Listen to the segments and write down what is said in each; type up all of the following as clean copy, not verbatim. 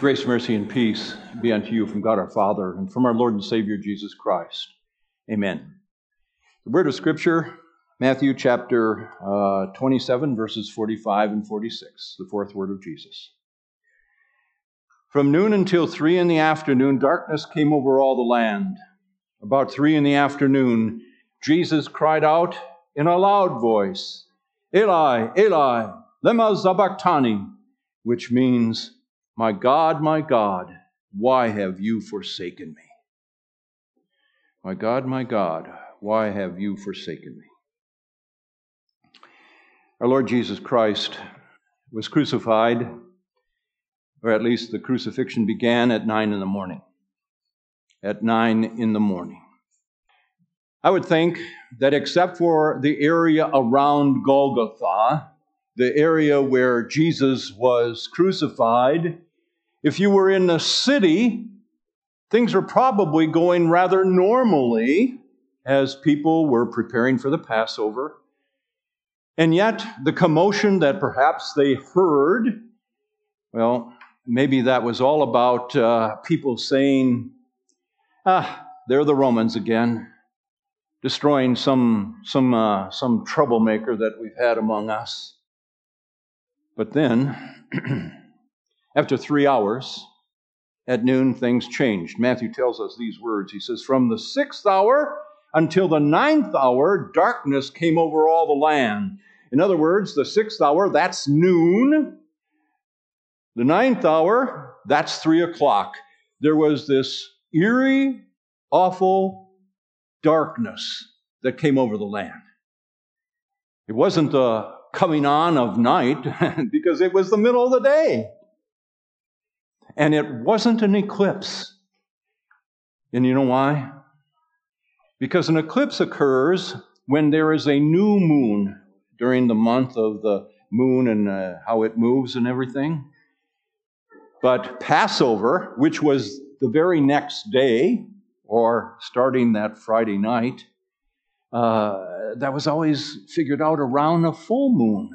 Grace, mercy, and peace be unto you from God our Father and from our Lord and Savior Jesus Christ. Amen. The word of Scripture, Matthew chapter 27, verses 45 and 46, the fourth word of Jesus. From noon until 3 in the afternoon, darkness came over all the land. About 3 in the afternoon, Jesus cried out in a loud voice, Eli, Eli, lema sabachthani, which means, my God, why have you forsaken me? My God, why have you forsaken me? Our Lord Jesus Christ was crucified, or at least the crucifixion began at 9 in the morning. At 9 in the morning. I would think that except for the area around Golgotha, the area where Jesus was crucified, if you were in the city, things were probably going rather normally as people were preparing for the Passover. And yet, the commotion that perhaps they heard, well, maybe that was all about people saying, they're the Romans again, destroying some troublemaker that we've had among us. But then, after 3 hours, at noon, things changed. Matthew tells us these words. He says, from the 6th hour until the 9th hour, darkness came over all the land. In other words, the 6th hour, that's noon. The 9th hour, that's 3 o'clock. There was this eerie, awful darkness that came over the land. It wasn't the coming on of night, because it was the middle of the day. And it wasn't an eclipse. And you know why? Because an eclipse occurs when there is a new moon during the month of the moon and how it moves and everything. But Passover, which was the very next day, or starting that Friday night, that was always figured out around a full moon.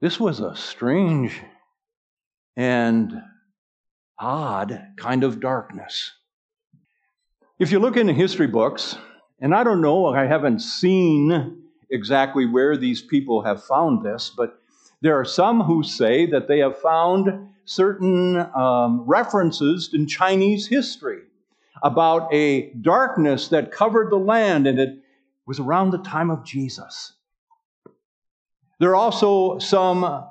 This was a strange and odd kind of darkness. If you look in the history books, and I don't know, I haven't seen exactly where these people have found this, but there are some who say that they have found certain references in Chinese history about a darkness that covered the land, and it was around the time of Jesus. There are also some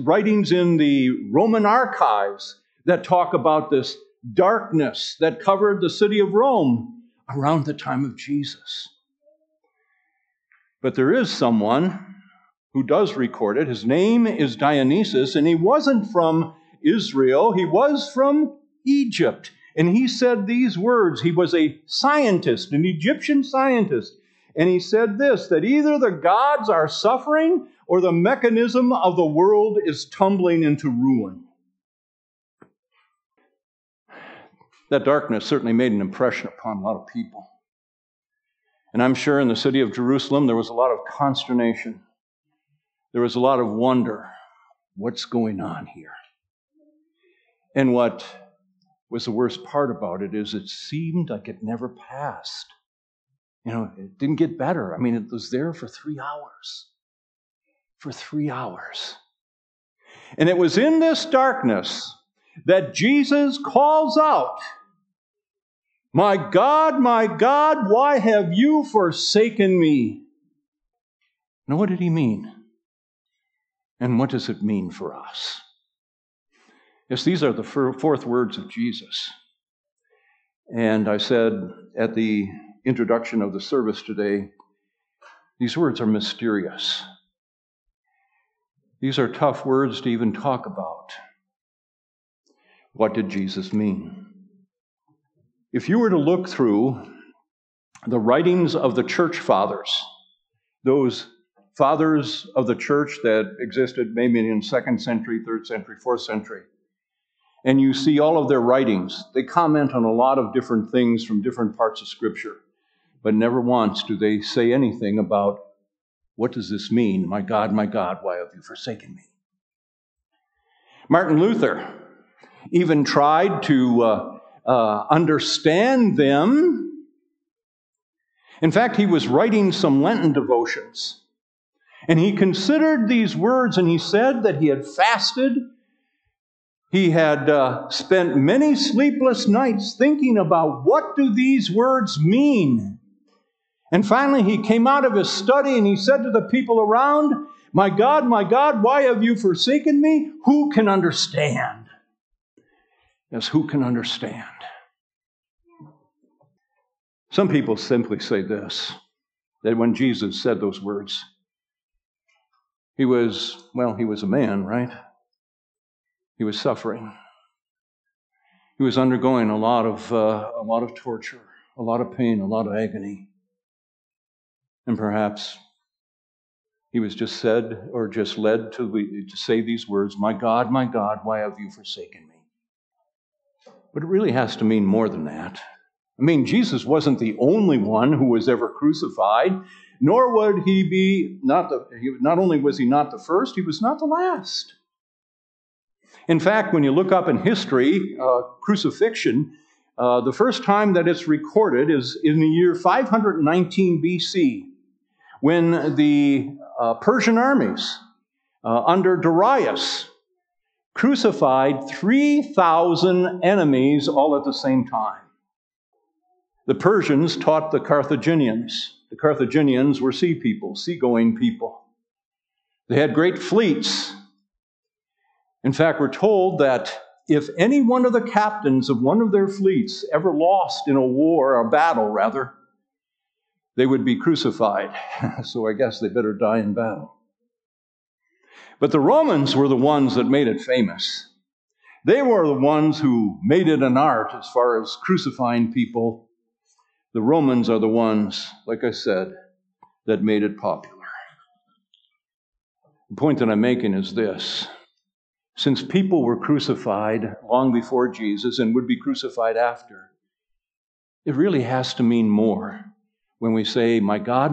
writings in the Roman archives that talk about this darkness that covered the city of Rome around the time of Jesus. But there is someone who does record it. His name is Dionysus, and he wasn't from Israel. He was from Egypt. And he said these words. He was a scientist, an Egyptian scientist. And he said this, that either the gods are suffering or the mechanism of the world is tumbling into ruin. That darkness certainly made an impression upon a lot of people. And I'm sure in the city of Jerusalem there was a lot of consternation. There was a lot of wonder. What's going on here? And what was the worst part about it is it seemed like it never passed. You know, it didn't get better. I mean, it was there for 3 hours. For 3 hours. And it was in this darkness that Jesus calls out, my God, why have you forsaken me? Now, what did he mean? And what does it mean for us? Yes, these are the fourth words of Jesus. And I said at the introduction of the service today, these words are mysterious. These are tough words to even talk about. What did Jesus mean? If you were to look through the writings of the church fathers, those fathers of the church that existed maybe in the 2nd century, 3rd century, 4th century, and you see all of their writings. They comment on a lot of different things from different parts of Scripture, but never once do they say anything about, what does this mean? My God, why have you forsaken me? Martin Luther even tried to understand them. In fact, he was writing some Lenten devotions, and he considered these words, and he said that he had fasted. He had spent many sleepless nights thinking about what do these words mean. And finally, he came out of his study and he said to the people around, my God, why have you forsaken me? Who can understand?" Yes, who can understand? Some people simply say this, that when Jesus said those words, he was a man, right? He was suffering. He was undergoing a lot of torture, a lot of pain, a lot of agony. And perhaps he was just said or just led to say these words, my God, why have you forsaken me?" But it really has to mean more than that. I mean, Jesus wasn't the only one who was ever crucified, nor would he be, not only was he not the first, he was not the last. In fact, when you look up in history, crucifixion, the first time that it's recorded is in the year 519 BC, when the Persian armies under Darius crucified 3,000 enemies all at the same time. The Persians taught the Carthaginians. The Carthaginians were sea people, seagoing people. They had great fleets. In fact, we're told that if any one of the captains of one of their fleets ever lost in a war, or a battle rather, they would be crucified. So I guess they better die in battle. But the Romans were the ones that made it famous. They were the ones who made it an art as far as crucifying people. The Romans are the ones, like I said, that made it popular. The point that I'm making is this. Since people were crucified long before Jesus and would be crucified after, it really has to mean more when we say, my God,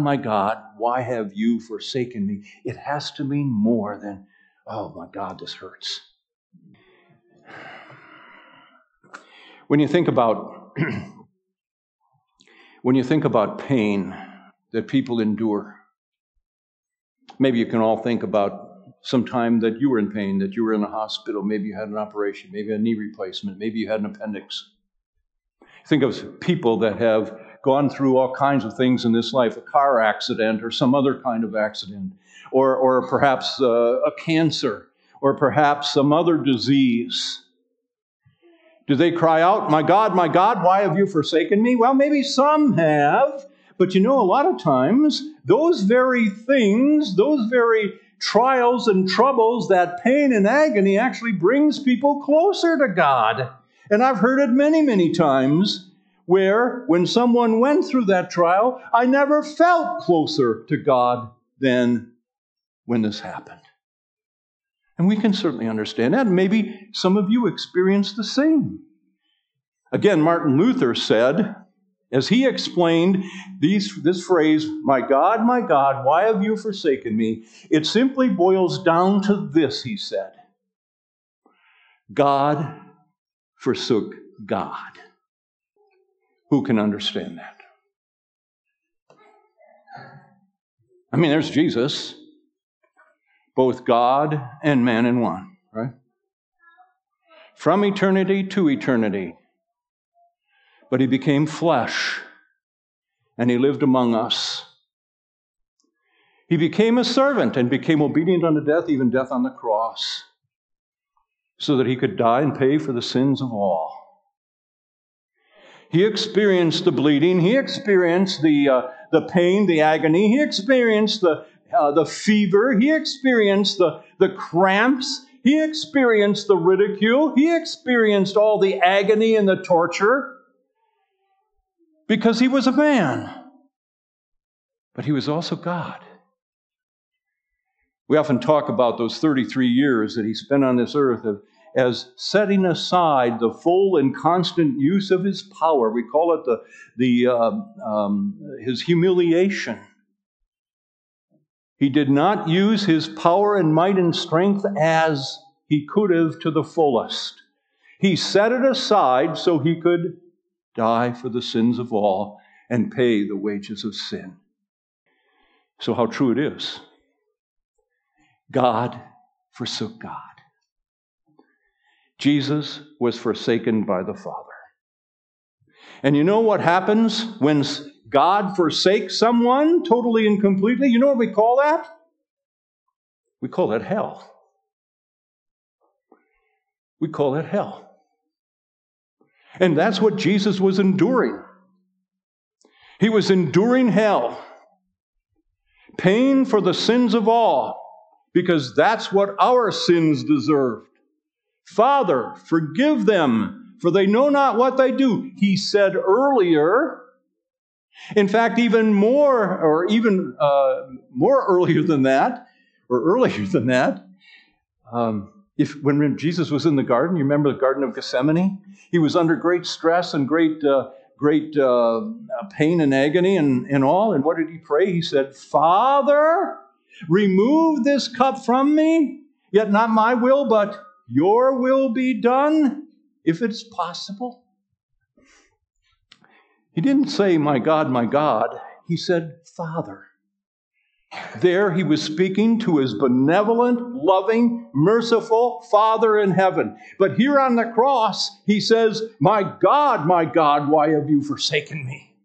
why have you forsaken me?" It has to mean more than, "Oh my God, this hurts." When you think about pain that people endure, maybe you can all think about sometime that you were in pain, that you were in a hospital, maybe you had an operation, maybe a knee replacement, maybe you had an appendix. Think of people that have gone through all kinds of things in this life, a car accident or some other kind of accident, or perhaps a cancer, or perhaps some other disease. Do they cry out, my God, why have you forsaken me?" Well, maybe some have, but you know, a lot of times, those very things, those very trials and troubles, that pain and agony actually brings people closer to God. And I've heard it many, many times where when someone went through that trial, I never felt closer to God than when this happened. And we can certainly understand that. Maybe some of you experienced the same. Again, Martin Luther said, as he explained this phrase, my God, why have you forsaken me?" It simply boils down to this, he said. God forsook God. Who can understand that? I mean, there's Jesus, both God and man in one, right? From eternity to eternity. But he became flesh, and he lived among us. He became a servant and became obedient unto death, even death on the cross, so that he could die and pay for the sins of all. He experienced the bleeding. He experienced the pain, the agony. He experienced the fever. He experienced the cramps. He experienced the ridicule. He experienced all the agony and the torture. Because he was a man, but he was also God. We often talk about those 33 years that he spent on this earth as setting aside the full and constant use of his power. We call it his humiliation. He did not use his power and might and strength as he could have to the fullest. He set it aside so he could die for the sins of all and pay the wages of sin. So how true it is. God forsook God. Jesus was forsaken by the Father. And you know what happens when God forsakes someone totally and completely? You know what we call that? We call that hell. We call it hell. And that's what Jesus was enduring. He was enduring hell, paying for the sins of all, because that's what our sins deserved. Father, forgive them, for they know not what they do. He said earlier, in fact, earlier than that, when Jesus was in the garden, you remember the Garden of Gethsemane? He was under great stress and great pain and agony and all. And what did he pray? He said, Father, remove this cup from me, yet not my will, but your will be done, if it's possible. He didn't say, my God, my God. He said, Father. There he was speaking to his benevolent, loving, merciful Father in heaven. But here on the cross, he says, my God, why have you forsaken me?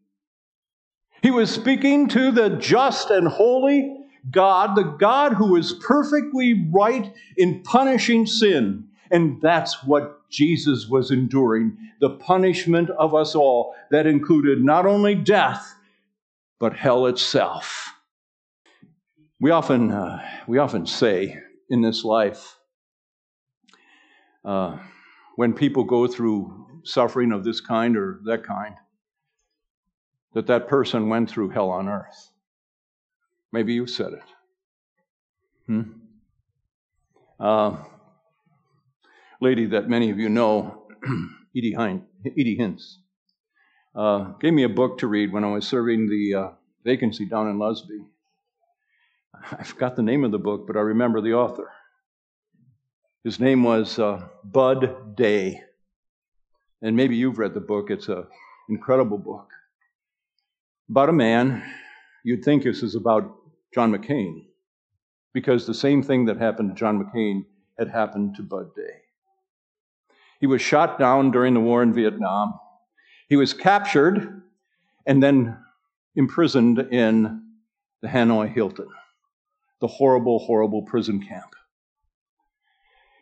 He was speaking to the just and holy God, the God who is perfectly right in punishing sin. And that's what Jesus was enduring, the punishment of us all. That included not only death, but hell itself. We often say in this life, when people go through suffering of this kind or that kind, that person went through hell on earth. Maybe you said it. Lady that many of you know, Edie Hintz, gave me a book to read when I was serving the vacancy down in Lusby. I forgot the name of the book, but I remember the author. His name was Bud Day. And maybe you've read the book. It's an incredible book. About a man, you'd think this is about John McCain, because the same thing that happened to John McCain had happened to Bud Day. He was shot down during the war in Vietnam. He was captured and then imprisoned in the Hanoi Hilton, the horrible, horrible prison camp.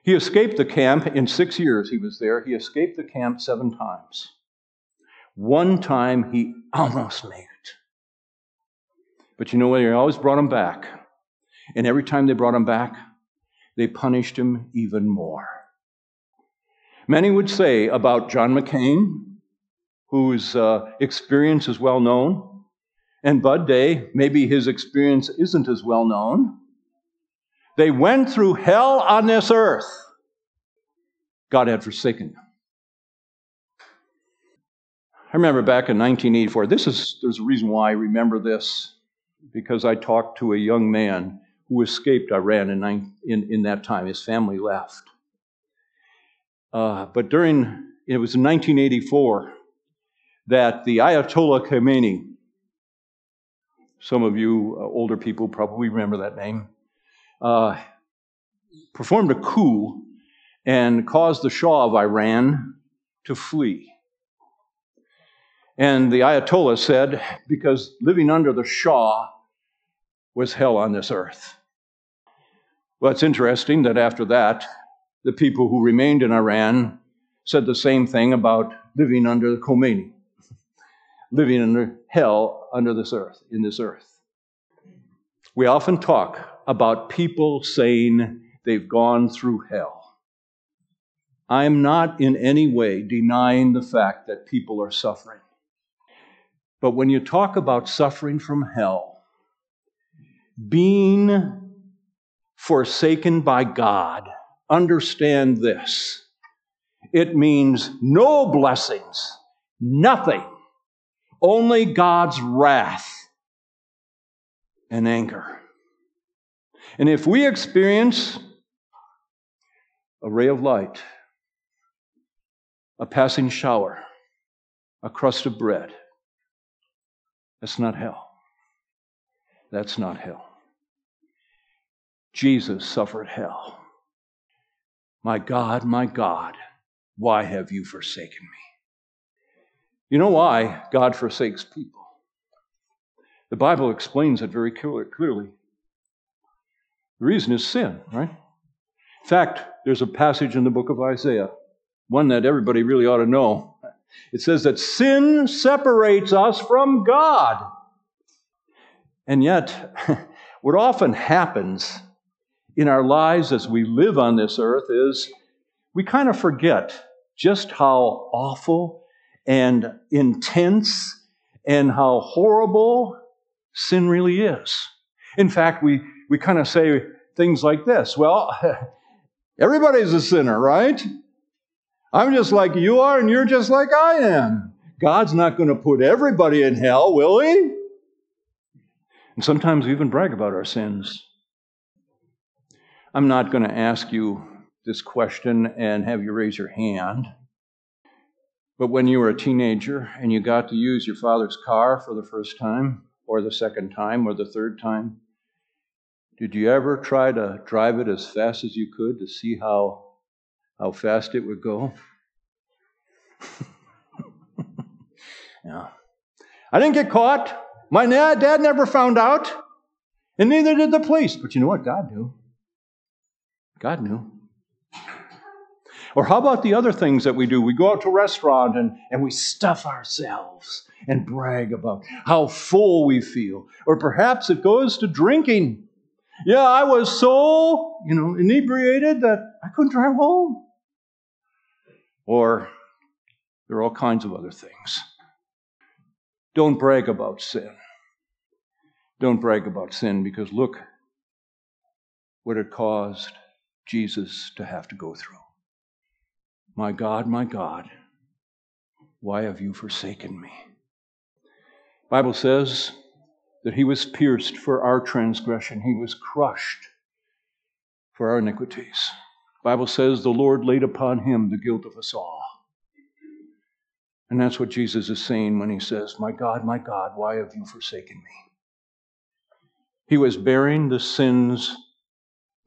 He escaped the camp in 6 years he was there. He escaped the camp 7 times. One time he almost made it. But you know what? They always brought him back. And every time they brought him back, they punished him even more. Many would say about John McCain, whose experience is well known, and Bud Day, maybe his experience isn't as well known. They went through hell on this earth. God had forsaken them. I remember back in 1984, there's a reason why I remember this, because I talked to a young man who escaped Iran in that time. His family left. It was in 1984 that the Ayatollah Khomeini, some of you older people probably remember that name, performed a coup and caused the Shah of Iran to flee. And the Ayatollah said, because living under the Shah was hell on this earth. Well, it's interesting that after that, the people who remained in Iran said the same thing about living under the Khomeini, living under hell under this earth, in this earth. We often talk about people saying they've gone through hell. I'm not in any way denying the fact that people are suffering. But when you talk about suffering from hell, being forsaken by God, understand this. It means no blessings, nothing. Only God's wrath and anger. And if we experience a ray of light, a passing shower, a crust of bread. That's not hell. That's not hell. Jesus suffered hell. My God, why have you forsaken me? You know why God forsakes people? The Bible explains it very clearly. The reason is sin, right? In fact, there's a passage in the book of Isaiah, one that everybody really ought to know. It says that sin separates us from God. And yet, what often happens in our lives as we live on this earth is we kind of forget just how awful and intense and how horrible sin really is. In fact, we kind of say things like this. Well, everybody's a sinner, right? I'm just like you are, and you're just like I am. God's not going to put everybody in hell, will he? And sometimes we even brag about our sins. I'm not going to ask you this question and have you raise your hand. But when you were a teenager and you got to use your father's car for the first time, or the second time, or the third time, did you ever try to drive it as fast as you could to see how fast it would go? Yeah. I didn't get caught. My dad never found out, and neither did the police. But you know what? God knew. God knew. Or how about the other things that we do? We go out to a restaurant and we stuff ourselves and brag about how full we feel. Or perhaps it goes to drinking. Yeah, I was so, inebriated that I couldn't drive home. Or there are all kinds of other things. Don't brag about sin. Don't brag about sin, because look what it caused Jesus to have to go through. My God, why have you forsaken me? The Bible says that he was pierced for our transgression. He was crushed for our iniquities. The Bible says the Lord laid upon him the guilt of us all. And that's what Jesus is saying when he says, my God, why have you forsaken me? He was bearing the sins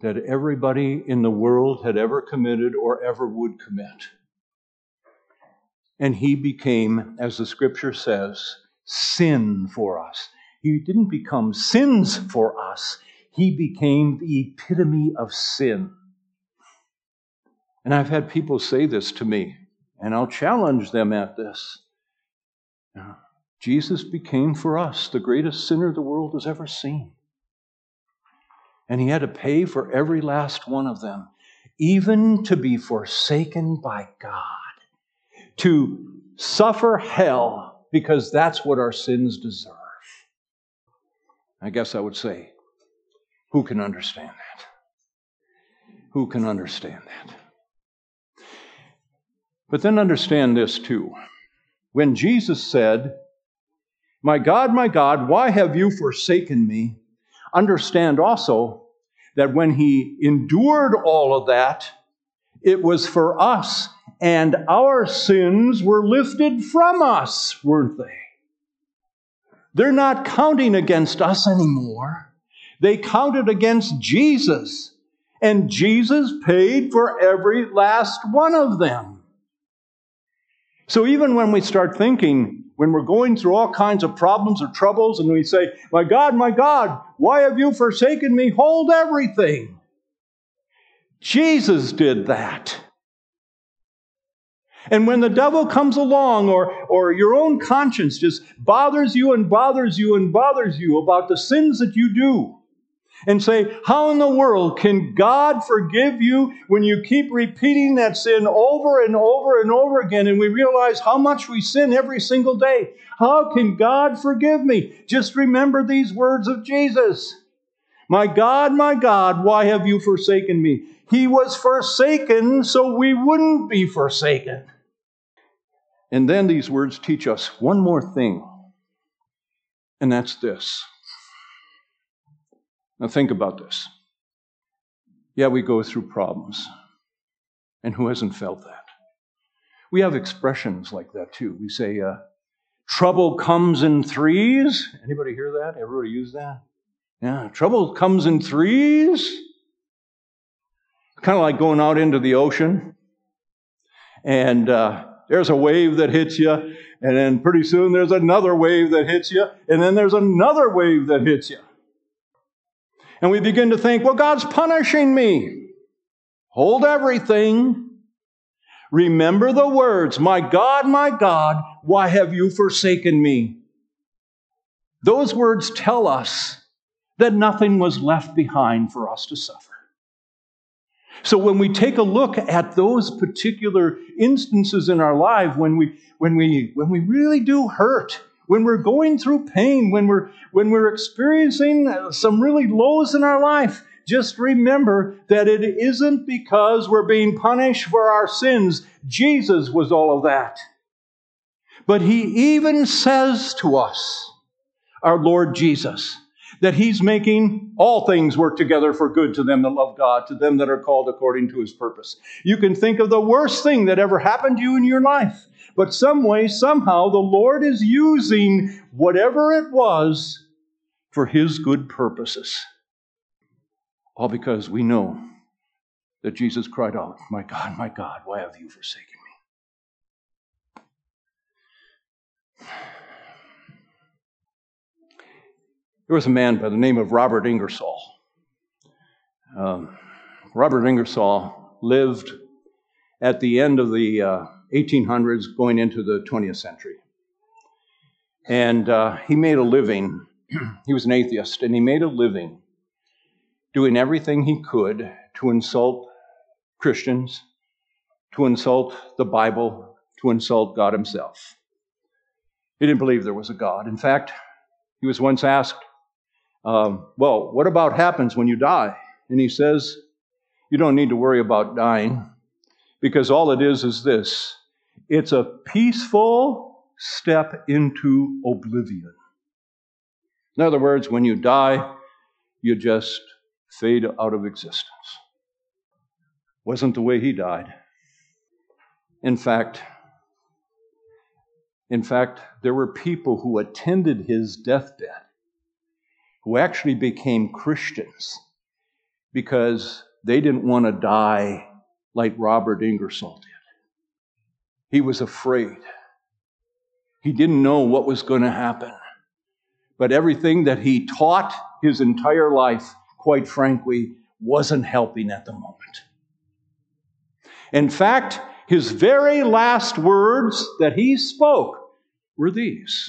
that everybody in the world had ever committed or ever would commit. And he became, as the scripture says, sin for us. He didn't become sins for us. He became the epitome of sin. And I've had people say this to me, and I'll challenge them at this. Jesus became for us the greatest sinner the world has ever seen. And he had to pay for every last one of them, even to be forsaken by God, to suffer hell, because that's what our sins deserve. I guess I would say, who can understand that? Who can understand that? But then understand this too. When Jesus said, my God, why have you forsaken me? Understand also that when he endured all of that, it was for us, and our sins were lifted from us, weren't they? They're not counting against us anymore. They counted against Jesus, and Jesus paid for every last one of them. So even when we start thinking, when we're going through all kinds of problems or troubles, and we say, my God, why have you forsaken me? Hold everything. Jesus did that. And when the devil comes along, or your own conscience just bothers you and bothers you and bothers you about the sins that you do, and say, how in the world can God forgive you when you keep repeating that sin over and over and over again, and we realize how much we sin every single day? How can God forgive me? Just remember these words of Jesus. My God, why have you forsaken me? He was forsaken so we wouldn't be forsaken. And then these words teach us one more thing, and that's this. Now think about this. Yeah, we go through problems. And who hasn't felt that? We have expressions like that too. We say, trouble comes in threes. Anybody hear that? Everybody use that? Yeah, trouble comes in threes. Kind of like going out into the ocean. And there's a wave that hits you. And then pretty soon there's another wave that hits you. And then there's another wave that hits you. And we begin to think, well, God's punishing me. Hold everything. Remember the words, my God, why have you forsaken me? Those words tell us that nothing was left behind for us to suffer. So when we take a look at those particular instances in our life, when we really do hurt, when we're going through pain, when we're experiencing some really lows in our life, just remember that it isn't because we're being punished for our sins. Jesus was all of that. But he even says to us, our Lord Jesus, that he's making all things work together for good to them that love God, to them that are called according to his purpose. You can think of the worst thing that ever happened to you in your life, but some way, somehow, the Lord is using whatever it was for his good purposes. All because we know that Jesus cried out, my God, why have you forsaken me? There was a man by the name of Robert Ingersoll. Robert Ingersoll lived at the end of the 1800s, going into the 20th century. And he made a living. He was an atheist, and he made a living doing everything he could to insult Christians, to insult the Bible, to insult God himself. He didn't believe there was a God. In fact, he was once asked, well, what about happens when you die? And he says, you don't need to worry about dying, because all it is this. It's a peaceful step into oblivion. In other words, when you die, you just fade out of existence. Wasn't the way he died. In fact, there were people who attended his deathbed who actually became Christians because they didn't want to die like Robert Ingersoll did. He was afraid. He didn't know what was going to happen. But everything that he taught his entire life, quite frankly, wasn't helping at the moment. In fact, his very last words that he spoke were these.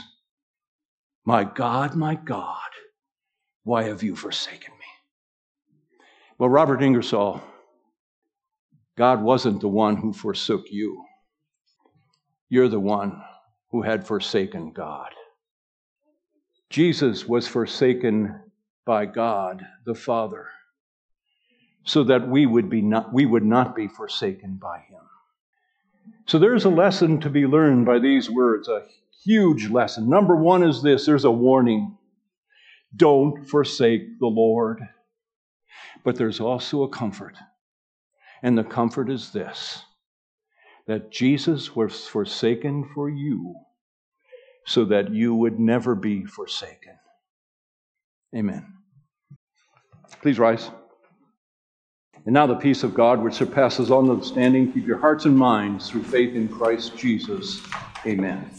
My God, why have you forsaken me? Well, Robert Ingersoll, God wasn't the one who forsook you. You're the one who had forsaken God. Jesus was forsaken by God the Father, so that we would not be forsaken by him. So there's a lesson to be learned by these words, a huge lesson. Number one is this, there's a warning. Don't forsake the Lord. But there's also a comfort. And the comfort is this, that Jesus was forsaken for you so that you would never be forsaken. Amen. Please rise. And now the peace of God, which surpasses all understanding, keep your hearts and minds through faith in Christ Jesus. Amen.